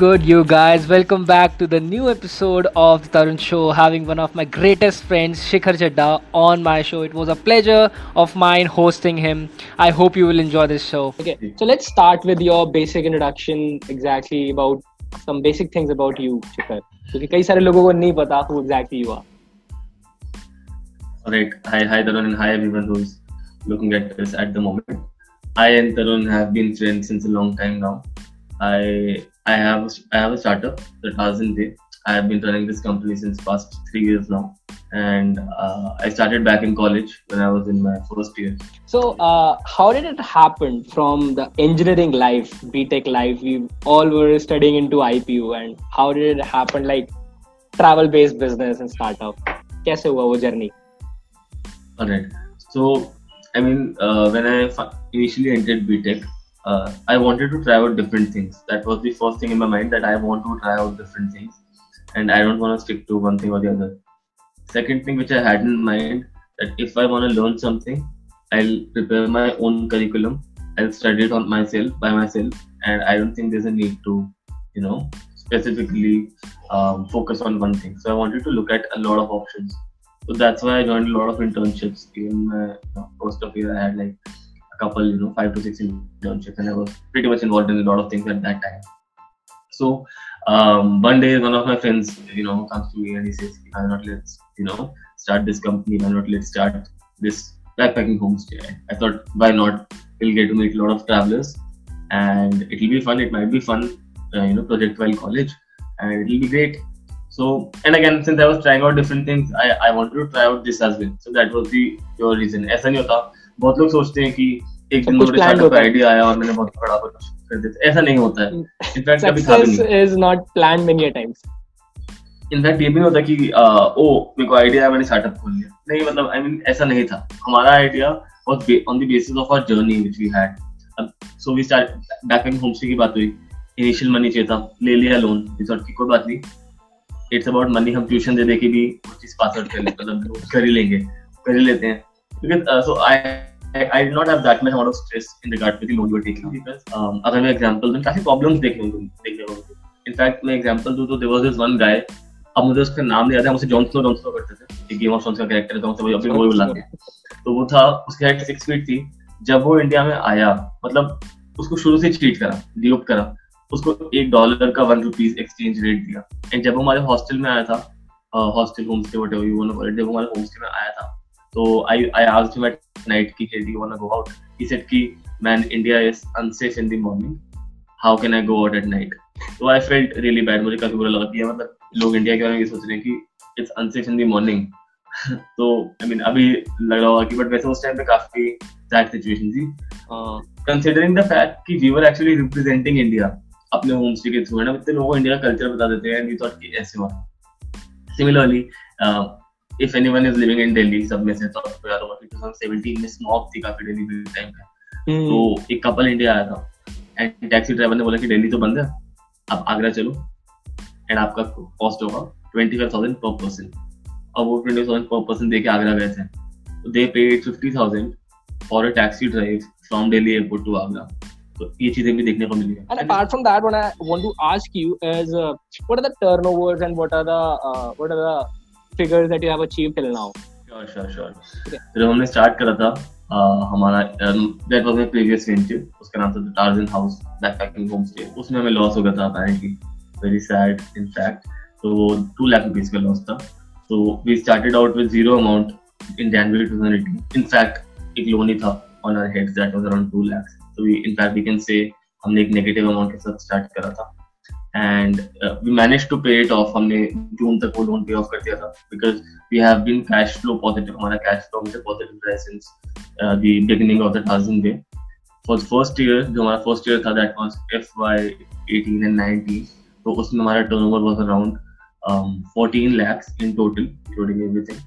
good, you guys? Welcome back to the new episode of the Tarun Show. Having one of my greatest friends, Shikhar Jadda, on my show. It was a pleasure of mine hosting him. I hope you will enjoy this show. Okay, so let's start with your basic introduction, exactly about some basic things about you, Shikhar. Because many people don't know who exactly you are. Alright, hi Tarun and hi everyone who's looking at this at the moment. I and Tarun have been friends since a long time now. I have a startup, the Tarzan Day. I have been running this company since past 3 years now, and I started back in college when I was in my first year. So, how did it happen from the engineering life, B.Tech life? We all were studying into IPU, and how did it happen, like travel-based business and startup? Kaise hua wo journey? Alright. So, I mean, when I initially entered B.Tech, I wanted to try out different things. That was the first thing in my mind, that I want to try out different things and I don't want to stick to one thing or the other. Second thing which I had in mind, that if I want to learn something, I'll prepare my own curriculum, I'll study it on myself, by myself, and I don't think there's a need to, you know, specifically focus on one thing. So I wanted to look at a lot of options. So that's why I joined a lot of internships. Even my first of year I had like couple, 5 to 6 internships, and I was pretty much involved in a lot of things at that time. So one day one of my friends, comes to me and he says, why not let's, start this company, why not let's start this backpacking homestay. I thought, why not? We'll get to meet a lot of travelers and it'll be fun. It might be fun, project while college, and it'll be great. So, and again, since I was trying out different things, I wanted to try out this as well. So that was your reason. ऐसा नहीं होता, बहुत लोग सोचते हैं कि एक दिन मेरे startup idea आया और मैंने बहुत बड़ा कुछ कर दिया. ऐसा नहीं होता है. In fact, कभी था भी नहीं. Success is not planned many a times. In fact, ये भी होता कि मेरे को idea आया मैंने startup खोल लिया. नहीं मतलब ऐसा नहीं था. हमारा idea was on the basis of our journey which we had. So we started backpacking homestay की बात हुई. Initial money चाहिए था. ले लिया loan. इस और की कोई बात नहीं. It's about money. हम tuition दे के भी वो चीज पास आउट कर लेते हैं. मतलब कर ही लेंगे. कर ही लेते हैं. Because so I did not have that much amount of stress in regard to the loan you were taking, because अगर मैं example दूँ काफी problems देखने होंगे. In fact मैं example दूँ तो there was this one guy, अब मुझे उसका नाम नहीं याद है, हम उसे John Snow करते थे, एक Game of Thrones का कैरेक्टर था, उसे अभी वो ही बुलाते हैं. तो वो था, उसकी हाइट 6 feet थी. जब वो इंडिया में आया, मतलब उसको शुरू से ट्रीट करा, डिलोप करा, उसको $1 का 1 rupees एक्सचेंज रेट दिया. एंड जब वो हमारे हॉस्टल में आया था, hostel homestay whatever you want to call it, जब हमारे होमस्टे में आया था, so I asked him at night, hey, do you want to go out? He said, man, India is unsafe in the morning. How can I go out at night? So I felt really bad. मुझे काफी बुरा लगा कि यार मतलब लोग India के बारे में ये सोच रहे हैं कि it's unsafe in the morning. तो अभी लग रहा होगा कि but वैसे उस टाइम पे काफी sad situation थी. Considering the fact कि we were actually representing India अपने homestay के through, है ना, इतने लोगों को इंडिया का कल्चर बता देते हैं, and we thought कि ऐसे होगा. Similarly, if anyone is living in Delhi, सब में से तो आपको याद होगा कि 2017 में स्मॉग थी काफी दिल्ली में टाइम पे. तो एक कपल इंडिया आया था एंड टैक्सी ड्राइवर ने बोला कि दिल्ली तो बंद है, आप आगरा चलो एंड आपका कॉस्ट होगा 25,000 पर पर्सन. और वो 25,000 पर पर्सन देके आगरा गए थे. तो they paid 50,000 for a taxi drive from Delhi airport to Agra. तो ये चीजें भी देखने को मिली है. And apart from that, what I want to ask you is what are the turnovers and what are the figures that you have achieved till now? Sure. Okay. So, हमने start करा था हमारा that was my previous venture. उसका नाम था Tarzan House Backpacking Homestay. उसमें हमें loss हो गया था apparently, very sad in fact. तो ₹2 lakh का loss था. So we started out with zero amount in January 2018. In fact, एक loan ही था on our heads that was around $2 lakhs. So we, in fact, we can say हमने एक negative amount के साथ start करा था. And we managed to pay it off. हमने जून तक वो लोन पे ऑफ कर दिया था, because we have been cash flow positive. हमारा cash flow हमसे positive रहा since the beginning of the Tarzan Day. For the first year, जो हमारा first year था, that was FY18 and 19. तो उसमें हमारा turnover was around 14 lakhs in total, including everything.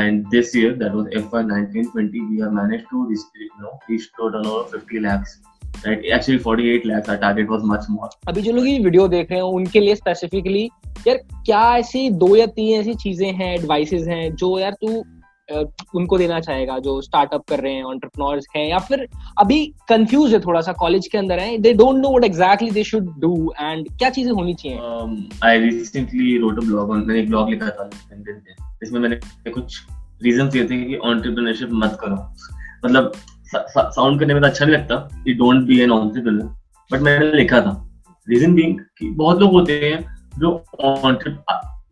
And this year, that was FY19-20, we have managed to reach to a turnover of 50 lakhs. Right, actually 48 lakhs. Our target was much more. अभी जो लोग ये video देख रहे हैं उनके लिए specifically यार क्या ऐसी 2 या 3 ऐसी चीजें हैं, एडवाइसेस हैं जो यार तू उनको देना चाहेगा जो स्टार्टअप कर रहे हैं, एंटरप्रेन्योर्स हैं या फिर अभी कंफ्यूज है थोड़ा सा, कॉलेज के अंदर हैं, they don't know what exactly they should do and क्या चीजें होनी चाहिए? I recently wrote a blog, मैंने एक ब्लॉग लिखा था इसमें मैंने कुछ रीजंस दिए थे कि एंटरप्रेन्योरशिप मत करो। मतलब साउंड करने में तो अच्छा नहीं लगता कि don't be an entrepreneur, but मैंने लिखा था रीजन बीइंग कि बहुत लोग होते हैं जो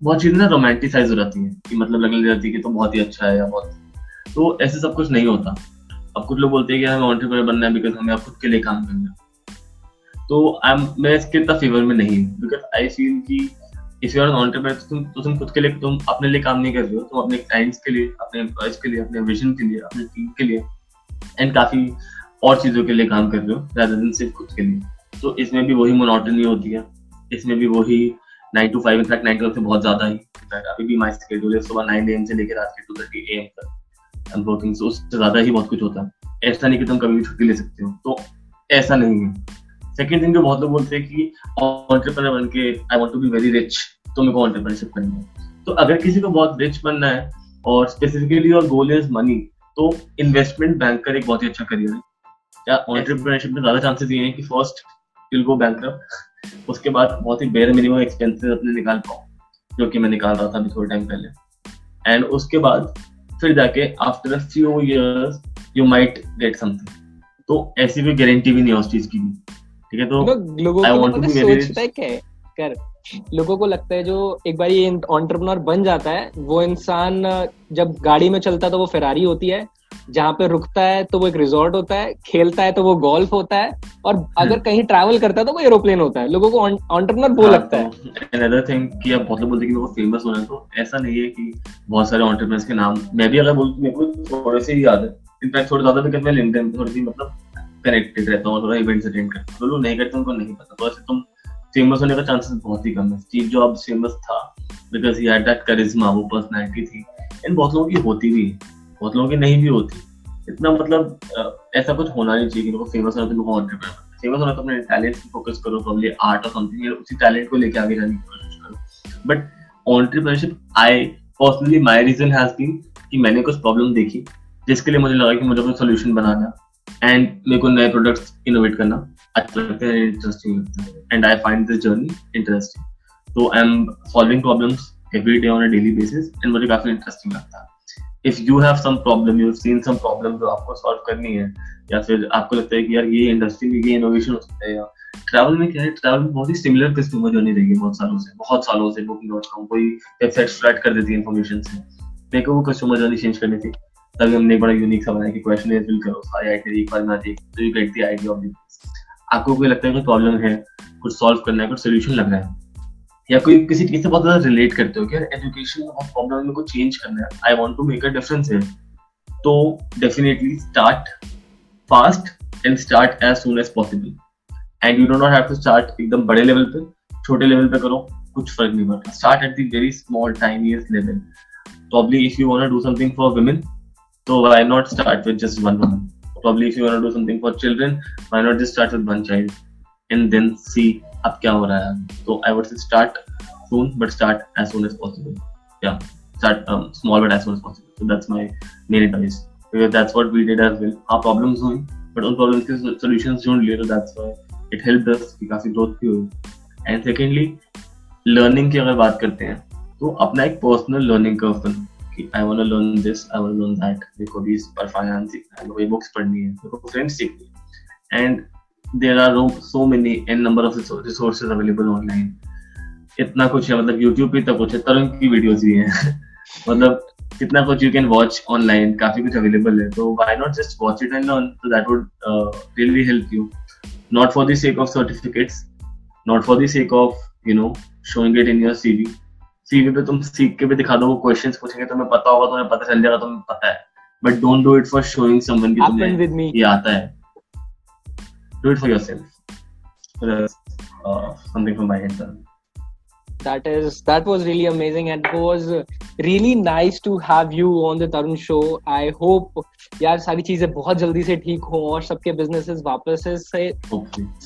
बहुत चीजें ना रोमांटिसाइज हो जाती है कि मतलब लगने जाती है कि तो बहुत ही अच्छा है या बहुत, तो ऐसे सब कुछ नहीं होता। अब कुछ लोग बोलते हैं कि हमें एंटरप्रेन्योर बनना है बिकॉज हमें अब खुद के लिए काम करना है, तो मैं इसके इतना फेवर में नहीं हूँ बिकॉज आई फील कि if you are an entrepreneur तो तुम खुद के लिए, तुम अपने लिए काम नहीं कर रहे हो, तुम अपने क्लाइंट्स के लिए, अपने एम्प्लॉइज के लिए, अपने विजन के लिए, अपने टीम के लिए एंड काफी और चीजों के लिए काम कर रहे हो rather than सिर्फ खुद के लिए। तो इसमें भी वही मोनोटनी होती है, इसमें भी वही 9 to 5, इनफैक्ट 9 to 5 से बहुत ज्यादा ही। अभी भी माय स्केड्यूल है सुबह 9 AM से लेकर रात के 2:30 AM तक आई एम वर्किंग, सो उससे ज्यादा ही बहुत कुछ होता है। ऐसा नहीं कि तुम कभी भी छुट्टी ले सकते हो, तो ऐसा नहीं है। सेकंड थिंग जो बहुत लोग बोलते हैं कि एंटरप्रेन्योर बन के I want to be very rich, तो मेरे को एंटरप्रेन्योरशिप करनी है। तो अगर किसी को बहुत रिच बनना है और specifically your goal is money, तो इन्वेस्टमेंट बैंकर एक बहुत ही अच्छा करियर है। या एंटरप्रेन्योरशिप में ज्यादा चांसेस ये हैं कि फर्स्ट यूल गो बैंकक्रप्ट, उसके बाद बहुत ही बेयर मिनिमम एक्सपेंसेस अपने निकाल पाओ, जो कि मैं निकाल रहा था अभी थोड़े टाइम पहले, एंड उसके बाद फिर जाके after a few years you might get something. तो ऐसी भी गारंटी भी नहीं है उस चीज की भी, ठीक है? तो I want to be very rich. लोगों को लगता है जो एक बार ये एंटरप्रेन्योर बन जाता है, वो इंसान जब गाड़ी में चलता है तो वो फेरारी होती है, जहाँ पे रुकता है तो वो एक रिजॉर्ट होता है, खेलता है तो वो गोल्फ होता है, और अगर कहीं ट्रैवल करता है तो वो एरोप्लेन होता है। लोगों को एंटरप्रेन्योर वो लगता है। Another thing कि आप बहुत लोग बोलते हैं कि वो फेमस होना है, तो ऐसा नहीं है कि बहुत सारे एंटरप्रेन्योर्स के नाम मैं भी अगर बोलूं मेरे को थोड़े से ही याद है, इनफैक्ट थोड़ा ज्यादा बिकॉज मैं लिंक्डइन पे थोड़ी सी मतलब कनेक्टेड रहता हूँ, थोड़ा इवेंट्स अटेंड करता हूँ। लोग नहीं करते, उनको नहीं पता, तो ऐसे तुम फेमस होने का चांसेस बहुत ही कम है। स्टीव जॉब्स फेमस था because he had that charisma, वो पर्सनैलिटी थी, एंड बहुत लोगों की होती भी, बहुत लोगों की नहीं भी होती। इतना मतलब ऐसा कुछ होना नहीं चाहिए कि लोगों को फेमस होना, तो लोगों को एंटरप्रेन्योर फेमस होना, तो अपने टैलेंट पे फोकस करो, प्रॉब्ली आर्ट और समथिंग, उसी टैलेंट को लेके आगे जाने की कोशिश करो। But entrepreneurship I personally my reason has been कि मैंने कुछ प्रॉब्लम देखी जिसके लिए मुझे लगा कि मुझे कोई सोल्यूशन बनाना एंड मेरे को नए प्रोडक्ट्स इनोवेट करना अच्छा लगता है, इंटरेस्टिंग लगता है, and I find this journey interesting. तो I am solving problems every day on a daily basis and मुझे काफी इंटरेस्टिंग लगता है। If you have some problem, you've seen some problem जो आपको solve करनी है, या फिर आपको लगता है कि यार ये इंडस्ट्री में ये इनोवेशन हो सकता है, या ट्रैवल में क्या है, ट्रैवल में बहुत ही सिमिलर कस्टमर जर्नी रही है बहुत सालों से booking.com कोई वेबसाइट फ्लड कर देती है इन्फॉर्मेशन से, मेरे को वो कस्टमर जर्नी चेंज करनी थी, तभी हमने बड़ा यूनिक सा बनाया कि क्वेश्चनेयर फिल करो, सारे आइटरी एक बार में आती है, तो you get the idea of this. आपको कोई लगता है कोई प्रॉब्लम है, कुछ सॉल्व करना है, कुछ सोल्यूशन लग रहा है, या कोई किसी चीज से बहुत ज्यादा रिलेट करते हो कि यार एजुकेशन में बहुत प्रॉब्लम में कुछ चेंज करना है, I want to make a difference है, तो definitely start fast and start as soon as possible and you do not have to start एकदम बड़े लेवल पे, छोटे लेवल पे करो, कुछ फर्क नहीं पड़ता। Start at the very small tiniest level. Probably if you want to do something for women तो why not start with just one women, probably if you want to do something for children why not just start with one child and then see अब क्या हो रहा है। तो I would say start soon but start as soon as possible. Yeah, start small but as soon as possible. So that's my main advice. Because that's what we did as well. Our problems हुई but उन problems के solutions ढूंढ लिए, तो that's why it helped us कि काफी growth भी हुई। And secondly, learning की अगर बात करते हैं तो अपना एक personal learning curve बन कि I want to learn this, I want to learn that, मेरे को भी इस पर finance सीखना है, मेरे को ये books पढ़नी है, मेरे को friends सीखनी है, and there are so many n number of resources available online. इतना कुछ है, मतलब YouTube पे तक कुछ है, तरुण की वीडियोस भी हैं मतलब कितना कुछ you can watch online, काफी कुछ available है, तो why not just watch it and learn, so that would really help you, not for the sake of certificates, not for the sake of you know showing it in your CV पे तुम सीख के भी दिखा दो, वो questions पूछेंगे तुम्हें पता होगा, तुम्हें पता चल जाएगा, तुम्हें पता है, but don't do it for showing someone कि तुम्हें ये आता है। Do it for yourself. That's something from my head. That was really amazing, and it was really nice to have you on the Tarun Show. I hope यार सारी चीजें बहुत जल्दी से ठीक हों और सबके businesses वापस से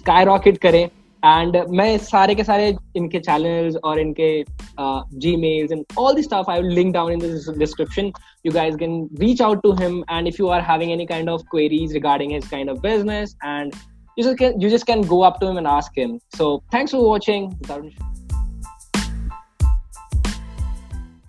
skyrocket करें. And मैं सारे के सारे इनके channels और इनके Gmails and all the stuff I will link down in the description. You guys can reach out to him, and if you are having any kind of queries regarding his kind of business, and you just can go up to him and ask him. So thanks for watching.